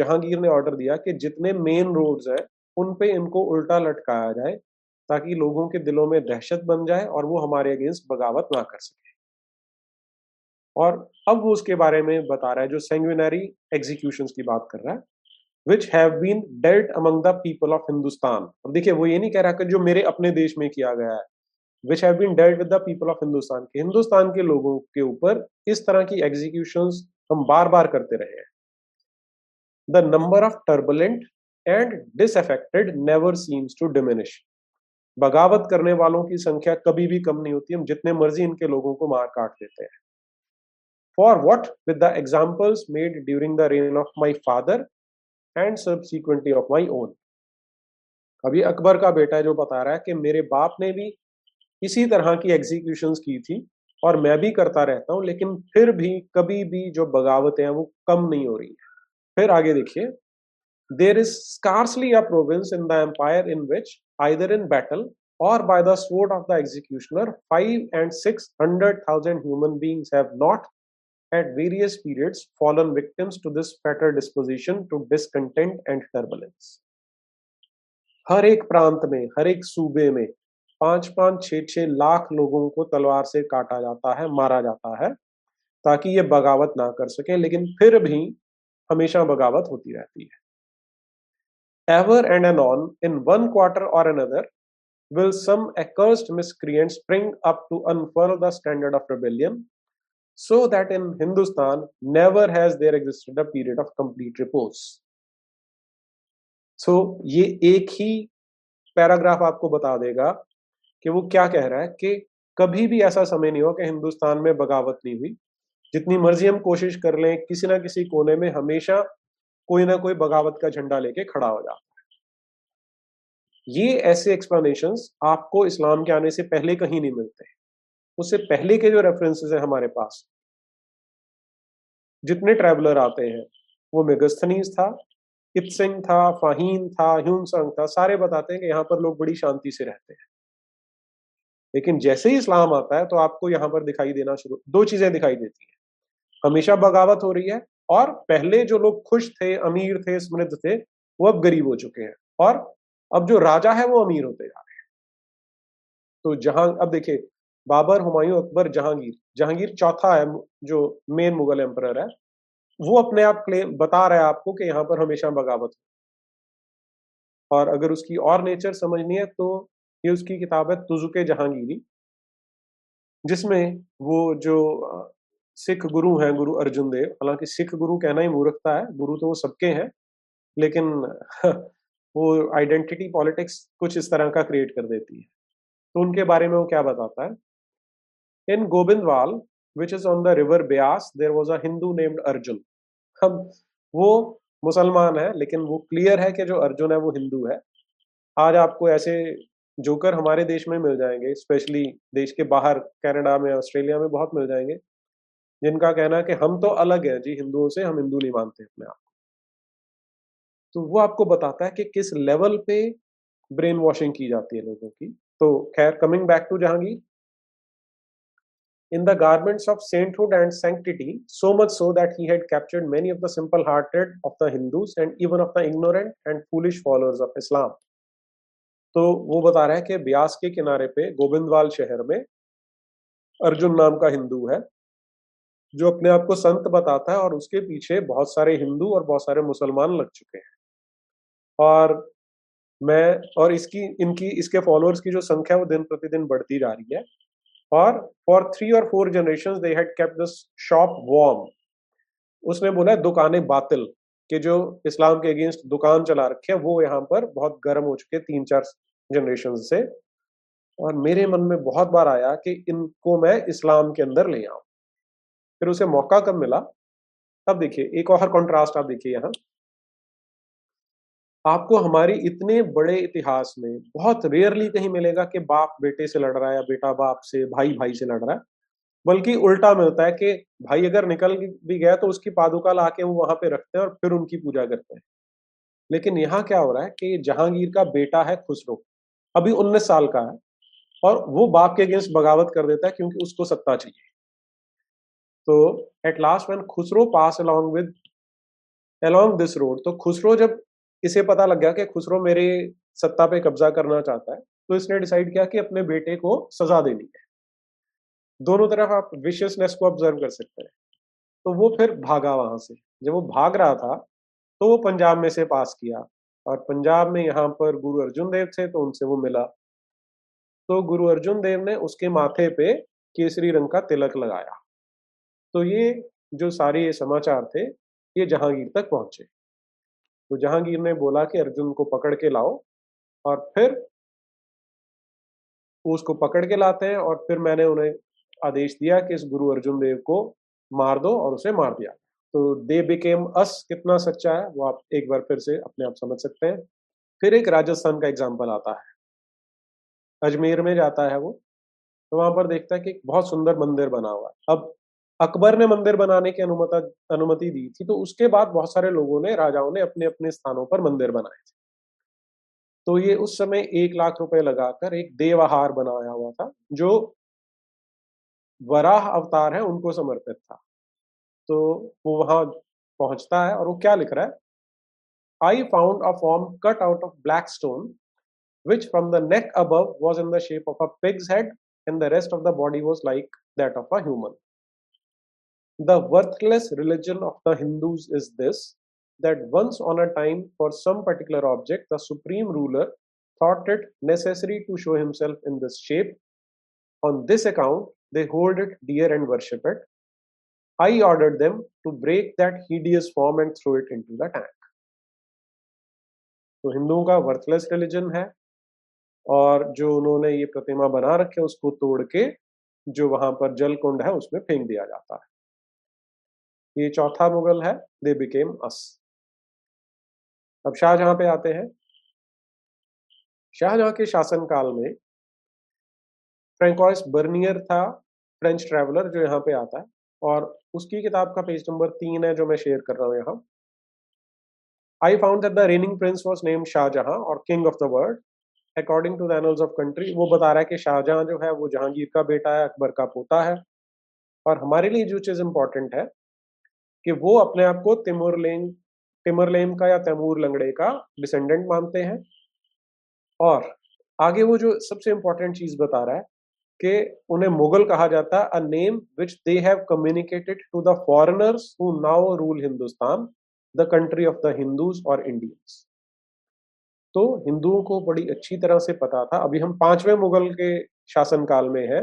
जहांगीर ने ऑर्डर दिया कि जितने मेन रोड्स हैं उन पे इनको उल्टा लटकाया जाए ताकि लोगों के दिलों में दहशत बन जाए और वो हमारे अगेंस्ट बगावत ना कर सके. और अब वो उसके बारे में बता रहा है जो सेंग्विनरी एग्जीक्यूशंस की बात कर रहा है, which have been dealt among the people of Hindustan. अब देखिए वो ये नहीं कह रहा कि जो मेरे अपने देश में किया गया है, which have been dealt with the people of Hindustan, के हिंदुस्तान के लोगों के ऊपर इस तरह की एग्जीक्यूशंस हम बार बार करते रहे हैं. The number of turbulent and disaffected never seems to diminish. बगावत करने वालों की संख्या कभी भी कम नहीं होती, हम जितने मर्जी इनके लोगों को मार काट देते हैं. For what with the examples made during the reign of my father and subsequently of my own. अभी अकबर का बेटा है जो बता रहा है कि मेरे बाप ने भी इसी तरह की एग्जीक्यूशंस की थी और मैं भी करता रहता हूं, लेकिन फिर भी कभी भी जो बगावतें हैं वो कम नहीं हो रही है. फिर आगे देखिए, there is scarcely a province in the empire in which either in battle or by the sword of the executioner five and six hundred thousand human beings have not at various periods fallen victims to this fatal disposition to discontent and turbulence. हर एक प्रांत में, हर एक सूबे में पांच पांच छह छह लाख लोगों को तलवार से काटा जाता है, मारा जाता है, ताकि ये बगावत ना कर सकें, लेकिन फिर भी हमेशा बगावत होती रहती है। Ever and anon in one quarter or another will some accursed miscreant spring up to unfurl the standard of rebellion, so that in Hindustan never has there existed a period of complete repose. So ये एक ही paragraph आपको बता देगा कि वो क्या कह रहा है कि कभी भी ऐसा समय नहीं हो कि हिंदुस्तान में बगावत नहीं हुई। जितनी मर्जी हम कोशिश कर लें, किसी ना किसी कोने में हमेशा कोई ना कोई बगावत का झंडा लेके खड़ा हो जाता है। ये ऐसे एक्सप्लेनेशंस आपको इस्लाम के आने से पहले कहीं नहीं मिलते। उससे पहले के जो रेफरेंसेस हैं हमारे पास, जितने ट्रैवलर आते हैं वो मेगस्थनीज था, इत्सिंग था, फाहीन था, ह्यूमसंग था, सारे बताते हैं कि यहाँ पर लोग बड़ी शांति से रहते हैं। लेकिन जैसे ही इस्लाम आता है तो आपको यहाँ पर दिखाई देना शुरू, दो चीजें दिखाई देती हैं, हमेशा बगावत हो रही है और पहले जो लोग खुश थे, अमीर थे, समृद्ध थे, वो अब गरीब हो चुके हैं और अब जो राजा है वो अमीर होते जा रहे हैं। तो जहां अब देखिए बाबर, हुमायूं, अकबर, जहांगीर, जहांगीर चौथा है जो मेन मुगल एम्परर है, वो अपने आप क्लेम बता रहा है आपको कि यहाँ पर हमेशा बगावत है। और अगर उसकी और नेचर समझनी है तो ये उसकी किताब है तुजुके जहांगीरी, जिसमें वो जो सिख गुरु हैं गुरु अर्जुन देव, हालांकि सिख गुरु कहना ही मूर्खता है, गुरु तो वो सबके हैं, लेकिन वो आइडेंटिटी पॉलिटिक्स कुछ इस तरह का क्रिएट कर देती है। तो उनके बारे में वो क्या बताता है, in गोबिंदवाल which is on the river Beas there was a Hindu named Arjun. हम वो मुसलमान है लेकिन वो क्लियर है कि जो अर्जुन है वो हिंदू है। आज आपको ऐसे जोकर हमारे देश में मिल जाएंगे, स्पेशली देश के बाहर कनाडा में, ऑस्ट्रेलिया में बहुत मिल जाएंगे, जिनका कहना है कि हम तो अलग हैं जी हिंदुओं से, हम हिंदू नहीं मानते अपने आप। तो वो आपको बताता है कि किस लेवल पे ब्रेन वॉशिंग की जाती है लोगों की। तो खैर, coming back to Jahangir, in the garments of sainthood and sanctity so much so that he had captured many of the simple hearted of the Hindus and even of the ignorant and foolish followers of Islam. तो वो बता रहा है कि ब्यास के किनारे पे गोबिंदवाल शहर में अर्जुन नाम का हिंदू है जो अपने आप को संत बताता है, और उसके पीछे बहुत सारे हिंदू और बहुत सारे मुसलमान लग चुके हैं। और मैं और इसकी इनकी इसके फॉलोअर्स की जो संख्या वो दिन प्रतिदिन बढ़ती जा रही है। और for three or four generations they had kept this shop warm. उसने बोला दुकानें बातिल के जो इस्लाम के अगेंस्ट दुकान चला रखे हैं वो यहाँ पर बहुत गर्म हो चुके तीन चार जनरेशन से। और मेरे मन में बहुत बार आया कि इनको मैं इस्लाम के अंदर ले आऊं, फिर उसे मौका कब मिला। अब देखिए एक और कॉन्ट्रास्ट आप देखिए, यहाँ आपको हमारी इतने बड़े इतिहास में बहुत रेयरली कहीं मिलेगा कि बाप बेटे से लड़ रहा है या बेटा बाप से, भाई भाई से लड़ रहा है, बल्कि उल्टा मिलता है कि भाई अगर निकल भी गया तो उसकी पादुका लाके वो वहां पे रखते हैं और फिर उनकी पूजा करते हैं। लेकिन यहाँ क्या हो रहा है कि जहांगीर का बेटा है खुसरो, अभी उन्नीस साल का है, और वो बाप के अगेंस्ट बगावत कर देता है क्योंकि उसको सत्ता चाहिए। तो at last when Khusrau pass along with along this road, तो खुसरो जब इसे पता लग गया कि खुसरो मेरे सत्ता पे कब्जा करना चाहता है, तो इसने डिसाइड किया कि अपने बेटे को सजा देनी है। दोनों तरफ आप विशियसनेस को ऑब्जर्व कर सकते हैं। तो वो फिर भागा वहां से। जब वो भाग रहा था तो वो पंजाब में से पास किया, और पंजाब में यहाँ पर गुरु अर्जुन देव थे तो उनसे वो मिला। तो गुरु अर्जुन देव ने उसके माथे पे केसरी रंग का तिलक लगाया। तो ये जो सारे ये समाचार थे ये जहांगीर तक पहुंचे। तो जहांगीर ने बोला कि अर्जुन को पकड़ के लाओ, और फिर उसको पकड़ के लाते हैं, और फिर मैंने उन्हें आदेश दिया कि इस गुरु अर्जुन देव को मार दो, और उसे मार दिया। तो दे बिकेम अस कितना सच्चा है वो आप एक बार फिर से अपने आप समझ सकते हैं। फिर एक राजस्थान का एग्जाम्पल आता है, अजमेर में जाता है वो, तो वहां पर देखता है कि एक बहुत सुंदर मंदिर बना हुआ है। अब अकबर ने मंदिर बनाने की अनुमति अनुमति दी थी, तो उसके बाद बहुत सारे लोगों ने, राजाओं ने अपने अपने स्थानों पर मंदिर बनाए थे। तो ये उस समय एक लाख रुपए लगाकर एक देवहार बनाया हुआ था जो वराह अवतार है उनको समर्पित था। तो वो वहां पहुंचता है और वो क्या लिख रहा है, I found a form cut out of black stone which from the neck above was in the shape of a pig's head and the rest of the body was like that of a human. The worthless religion of the Hindus is this, that once on a time for some particular object, the supreme ruler thought it necessary to show himself in this shape. On this account, they hold it dear and worship it. I ordered them to break that hideous form and throw it into the tank. So Hinduओं का worthless religion है और जो उन्होंने ये प्रतिमा बना रखे उसको तोड़ के जो वहां पर जल कुंड है उसमें फेंक दिया जाता है। ये चौथा मुगल है, they became us. अब शाहजहां पे आते हैं। शाहजहां के शासन काल में फ्रैंकोइस बर्नियर था फ्रेंच ट्रैवलर जो यहाँ पे आता है और उसकी किताब का पेज नंबर तीन है जो मैं शेयर कर रहा हूँ यहाँ। I found that the reigning prince was named Shah Jahan or king of the world. According to the annals of country, वो बता रहा है कि शाहजहां जो है वो जहांगीर का बेटा है, अकबर का पोता है। और हमारे लिए जो चीज इम्पोर्टेंट है कि वो अपने आप को तिमुर लेंग तिमुर लेम का या तैमूर लंगड़े का डिसेंडेंट मानते हैं। और आगे वो जो सबसे इम्पोर्टेंट चीज बता रहा है कि उन्हें मुगल कहा जाता है, a name which they have communicated to the foreigners who now rule Hindustan, the country of the Hindus or Indians. तो हिंदुओं को बड़ी अच्छी तरह से पता था। अभी हम पांचवें मुगल के शासन काल में है।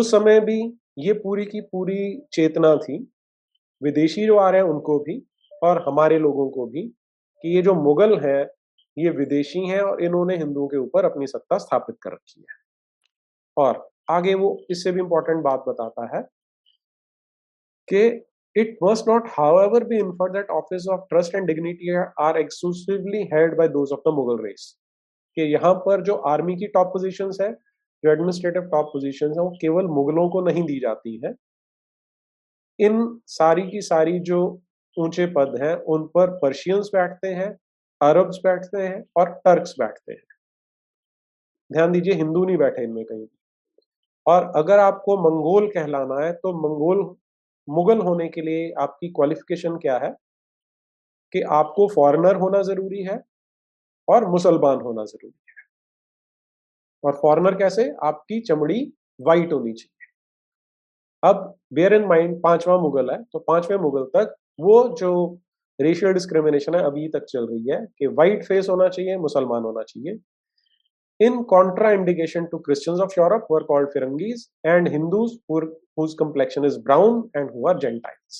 उस समय भी ये पूरी की पूरी चेतना थी, विदेशी जो आ रहे हैं उनको भी और हमारे लोगों को भी, कि ये जो मुगल हैं ये विदेशी हैं और इन्होंने हिंदुओं के ऊपर अपनी सत्ता स्थापित कर रखी है। और आगे वो इससे भी इंपॉर्टेंट बात बताता है कि it must not, however, be inferred that office of trust and dignity are exclusively held by those of the Mughal race. कि यहाँ पर जो आर्मी की टॉप पोजीशंस है, जो एडमिनिस्ट्रेटिव टॉप पोजीशंस है, वो केवल मुगलों को नहीं दी जाती है। इन सारी की सारी जो ऊंचे पद हैं, उन पर पर्शियंस बैठते हैं, अरब्स बैठते हैं और टर्क्स बैठते हैं। ध्यान दीजिए, हिंदू नहीं बैठे इनमें कहीं। और अगर आपको मंगोल कहलाना है तो मंगोल मुगल होने के लिए आपकी क्वालिफिकेशन क्या है कि आपको फॉरेनर होना जरूरी है और मुसलमान होना जरूरी है। और फॉरेनर कैसे? आपकी चमड़ी वाइट होनी चाहिए। अब बेयर इन माइंड पांचवा मुगल है, तो पांचवें मुगल तक वो जो रेशियल डिस्क्रिमिनेशन है अभी तक चल रही है कि वाइट फेस होना चाहिए, मुसलमान होना चाहिए। In contraindication to Christians of Europe who are called Firangis and Hindus who are, whose complexion is brown and who are Gentiles.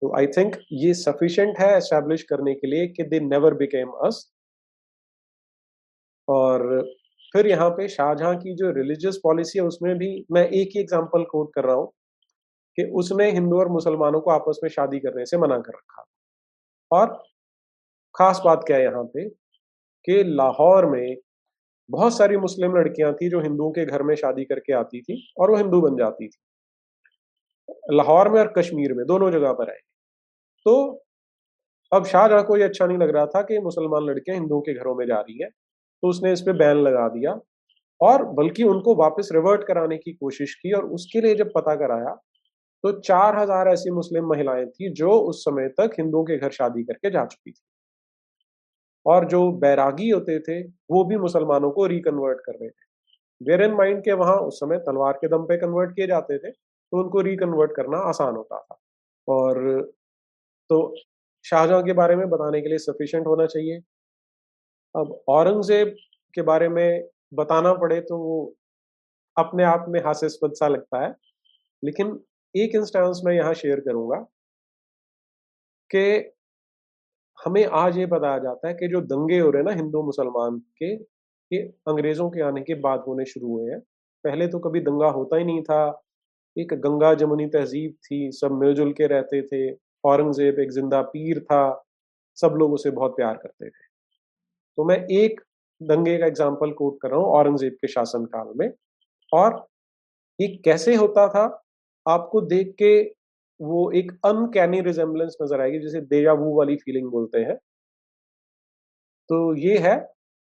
So I think ये sufficient है establish करने के लिए कि they never became us। और फिर यहाँ पे शाहजहां की जो religious policy है उसमें भी मैं एक ही example quote कर रहा हूँ कि उसने हिंदू और मुसलमानों को आपस में शादी करने से मना कर रखा। और खास बात क्या है यहाँ पे कि लाहौर में बहुत सारी मुस्लिम लड़कियां थी जो हिंदुओं के घर में शादी करके आती थी और वो हिंदू बन जाती थी। लाहौर में और कश्मीर में दोनों जगह पर आए। तो अब शाहजहां को ये अच्छा नहीं लग रहा था कि मुसलमान लड़कियां हिंदुओं के घरों में जा रही हैं, तो उसने इस पे बैन लगा दिया और बल्कि उनको वापस रिवर्ट कराने की कोशिश की। और उसके लिए जब पता कराया तो चार हजार ऐसी मुस्लिम महिलाएं थी जो उस समय तक हिंदुओं के घर शादी करके जा चुकी थी। और जो बैरागी होते थे वो भी मुसलमानों को रिकन्वर्ट कर रहे थे। बेयर इन माइंड के वहाँ उस समय तलवार के दम पे कन्वर्ट किए जाते थे, तो उनको रिकन्वर्ट करना आसान होता था। और तो शाहजहां के बारे में बताने के लिए सफिशिएंट होना चाहिए। अब औरंगजेब के बारे में बताना पड़े तो वो अपने आप में हास्यास्पद सा लगता है, लेकिन एक इंस्टांस मैं यहाँ शेयर करूँगा कि हमें आज ये बताया जाता है कि जो दंगे हो रहे हैं ना हिंदू मुसलमान के, ये अंग्रेजों के आने के बाद होने शुरू हुए हैं। पहले तो कभी दंगा होता ही नहीं था, एक गंगा जमुनी तहजीब थी, सब मिलजुल के रहते थे। औरंगजेब एक जिंदा पीर था, सब लोग उसे बहुत प्यार करते थे। तो मैं एक दंगे का एग्जाम्पल कोट कर रहा हूँ औरंगजेब के शासन काल में। और ये कैसे होता था आपको देख के वो एक अनकैनी रिजेम्बलेंस नजर आएगी, जिसे डेजावू वाली फीलिंग बोलते हैं। तो ये है,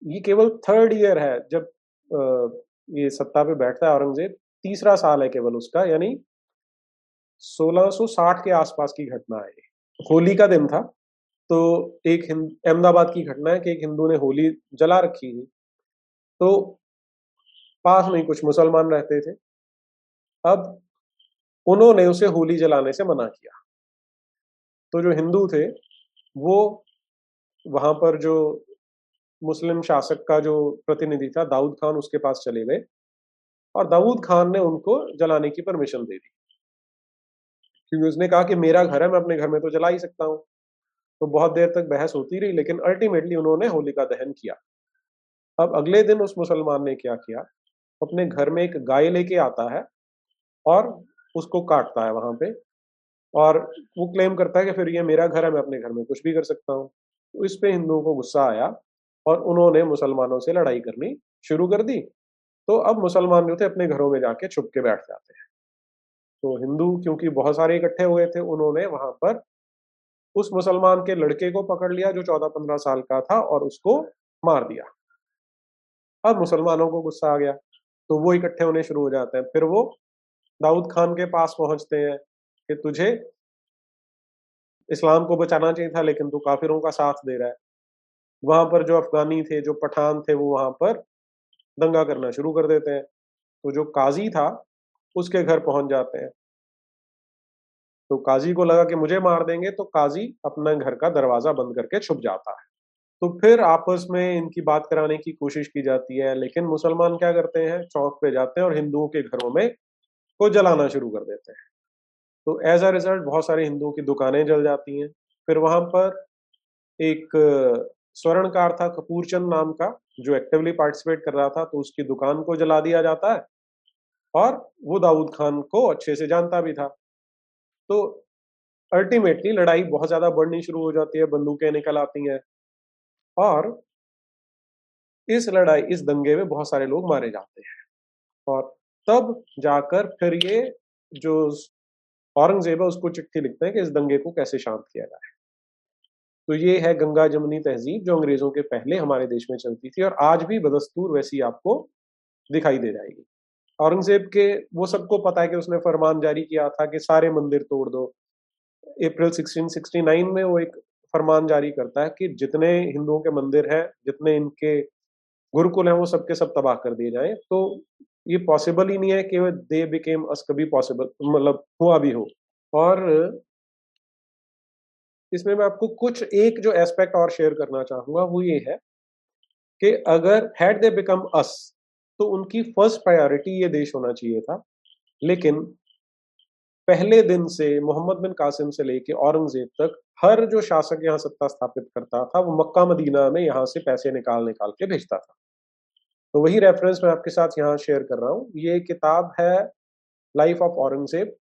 ये केवल थर्ड ईयर है जब ये सत्ता पे बैठता है औरंगजेब, तीसरा साल है केवल उसका, यानी सोलह सौ साठ के आसपास की घटना है। होली का दिन था, तो एक अहमदाबाद की घटना है कि एक हिंदू ने होली जला रखी थी, तो पास में कुछ मुसलमान रहते थे। अब उन्होंने उसे होली जलाने से मना किया। तो जो हिंदू थे वो वहां पर जो मुस्लिम शासक का जो प्रतिनिधि था दाऊद खान, उसके पास चले गए और दाऊद खान ने उनको जलाने की परमिशन दे दी, क्योंकि उसने कहा कि मेरा घर है, मैं अपने घर में तो जला ही सकता हूँ। तो बहुत देर तक बहस होती रही, लेकिन अल्टीमेटली उन्होंने होलिका दहन किया। अब अगले दिन उस मुसलमान ने क्या किया, अपने घर में एक गाय लेके आता है और उसको काटता है वहां पे, और वो क्लेम करता है कि फिर ये मेरा घर है, मैं अपने घर में कुछ भी कर सकता हूँ। तो इस पे हिंदुओं को गुस्सा आया और उन्होंने मुसलमानों से लड़ाई करनी शुरू कर दी। तो अब मुसलमान जो थे अपने घरों में जाके छुप के बैठ जाते हैं। तो हिंदू क्योंकि बहुत सारे इकट्ठे हुए थे, उन्होंने वहां पर उस मुसलमान के लड़के को पकड़ लिया जो चौदह पंद्रह साल का था और उसको मार दिया। अब मुसलमानों को गुस्सा आ गया तो वो इकट्ठे होने शुरू हो जाते हैं। फिर वो दाऊद खान के पास पहुंचते हैं कि तुझे इस्लाम को बचाना चाहिए था, लेकिन तू काफिरों का साथ दे रहा है। वहां पर जो अफगानी थे, जो पठान थे, वो वहां पर दंगा करना शुरू कर देते हैं। तो जो काजी था उसके घर पहुंच जाते हैं। तो काजी को लगा कि मुझे मार देंगे, तो काजी अपना घर का दरवाजा बंद करके छुप जाता है। तो फिर आपस में इनकी बात कराने की कोशिश की जाती है, लेकिन मुसलमान क्या करते हैं, चौक पे जाते हैं और हिंदुओं के घरों में को जलाना शुरू कर देते हैं। तो एज अ रिजल्ट बहुत सारे हिंदुओं की दुकानें जल जाती हैं। फिर वहां पर एक स्वर्णकार था कपूरचंद नाम का, जो एक्टिवली पार्टिसिपेट कर रहा था, तो उसकी दुकान को जला दिया जाता है और वो दाऊद खान को अच्छे से जानता भी था। तो अल्टीमेटली लड़ाई बहुत ज्यादा बढ़नी शुरू हो जाती है, बंदूकें निकल आती हैं और इस लड़ाई इस दंगे में बहुत सारे लोग मारे जाते हैं। और तब जाकर फिर ये जो औरंगजेब है उसको चिट्ठी लिखते हैं कि इस दंगे को कैसे शांत किया जाए। तो ये है गंगा जमुनी तहजीब जो अंग्रेजों के पहले हमारे देश में चलती थी और आज भी बदस्तूर वैसी आपको दिखाई दे जाएगी। औरंगजेब के वो सबको पता है कि उसने फरमान जारी किया था कि सारे मंदिर तोड़ दो। अप्रैल सोलह सौ उनहत्तर में वो एक फरमान जारी करता है कि जितने हिंदुओं के मंदिर हैं, जितने इनके गुरुकुल हैं, वो सबके सब तबाह कर दिए जाएं। तो ये पॉसिबल ही नहीं है कि दे बिकेम अस कभी पॉसिबल मतलब हुआ भी हो। और इसमें मैं आपको कुछ एक जो एस्पेक्ट और शेयर करना चाहूंगा वो ये है कि अगर हैड दे बिकम अस तो उनकी फर्स्ट प्रायोरिटी ये देश होना चाहिए था, लेकिन पहले दिन से मोहम्मद बिन कासिम से लेके औरंगजेब तक हर जो शासक यहाँ सत्ता स्थापित करता था वो मक्का मदीना में यहाँ से पैसे निकाल निकाल के भेजता था। तो वही रेफरेंस मैं आपके साथ यहाँ शेयर कर रहा हूँ। ये किताब है life of Aurangzeb,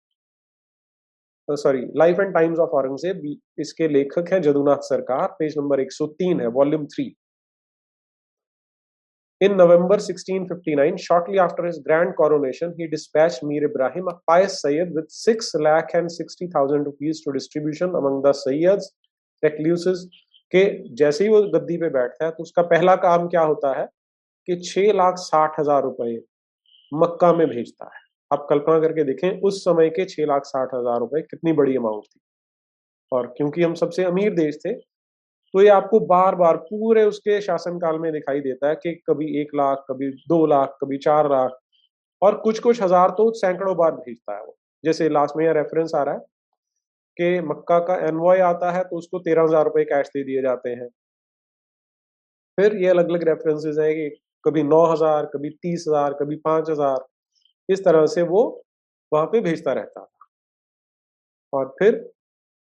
sorry life and times of Aurangzeb. इसके लेखक हैं जदुनाथ सरकार। पेज नंबर एक सौ तीन है, volume three. In November sixteen fifty-nine, shortly after his grand coronation, he dispatched Mir Ibrahim, a pious Sayyid, with six lakh and sixty thousand rupees to distribution among the Sayyids, recluses के जैसे ही वो गद्दी पे बैठता है तो उसका पहला काम क्या होता है कि छह लाख साठ हजार रुपये मक्का में भेजता है। आप कल्पना करके देखें उस समय के छह लाख साठ हजार रुपये कितनी बड़ी अमाउंट थी। और क्योंकि हम सबसे अमीर देश थे तो ये आपको बार बार पूरे उसके शासनकाल में दिखाई देता है कि कभी एक लाख, कभी दो लाख, कभी चार लाख और कुछ कुछ हजार तो सैकड़ों बार भेजता है वो। जैसे लास्ट में यह रेफरेंस आ रहा है कि मक्का का एनवॉय आता है तो उसको तेरह हजार रुपये कैश दे दिए जाते हैं। फिर ये अलग अलग रेफरेंसेज हैं कि कभी नौ हजार, कभी तीस हजार, कभी पाँच हजार, इस तरह से वो वहाँ पे भेजता रहता था। और फिर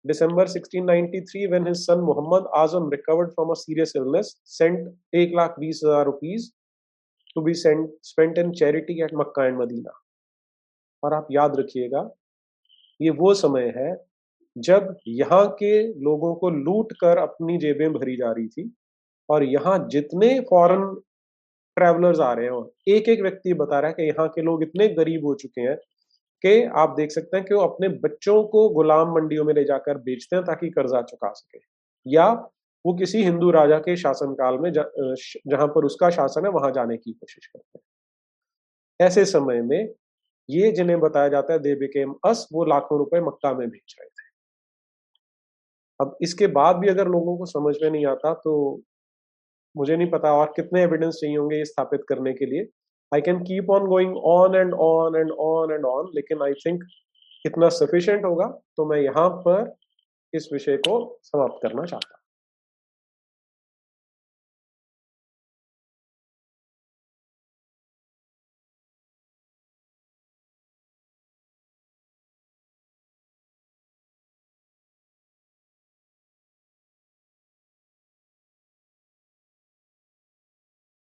December sixteen ninety-three, when his son Muhammad Azam recovered from a serious illness, sent one lakh twenty thousand rupees to be sent spent in charity at Makkah and Medina. और आप याद रखिएगा, ये वो समय है जब यहाँ के लोगों को लूट कर अपनी जेबें भरी जा रही थी और यहाँ जितने फॉरेन ट्रैवलर्स आ रहे हैं और एक एक व्यक्ति बता रहा है कि यहाँ के लोग इतने गरीब हो चुके हैं कि आप देख सकते हैं कि वो अपने बच्चों को गुलाम मंडियों में ले जाकर बेचते हैं ताकि कर्जा चुका सके, या वो किसी हिंदू राजा के शासनकाल में जहां पर उसका शासन है वहां जाने की कोशिश करते हैं। ऐसे समय में ये जिन्हें बताया जाता है दे बिकेम अस, वो लाखों रुपए मक्का में भेज रहे थे। अब इसके बाद भी अगर लोगों को समझ में नहीं आता तो मुझे नहीं पता और कितने एविडेंस चाहिए होंगे ये स्थापित करने के लिए। I can keep on going on and on and on and on, लेकिन I think इतना सफिशिएंट होगा। तो मैं यहाँ पर इस विषय को समाप्त करना चाहता हूँ।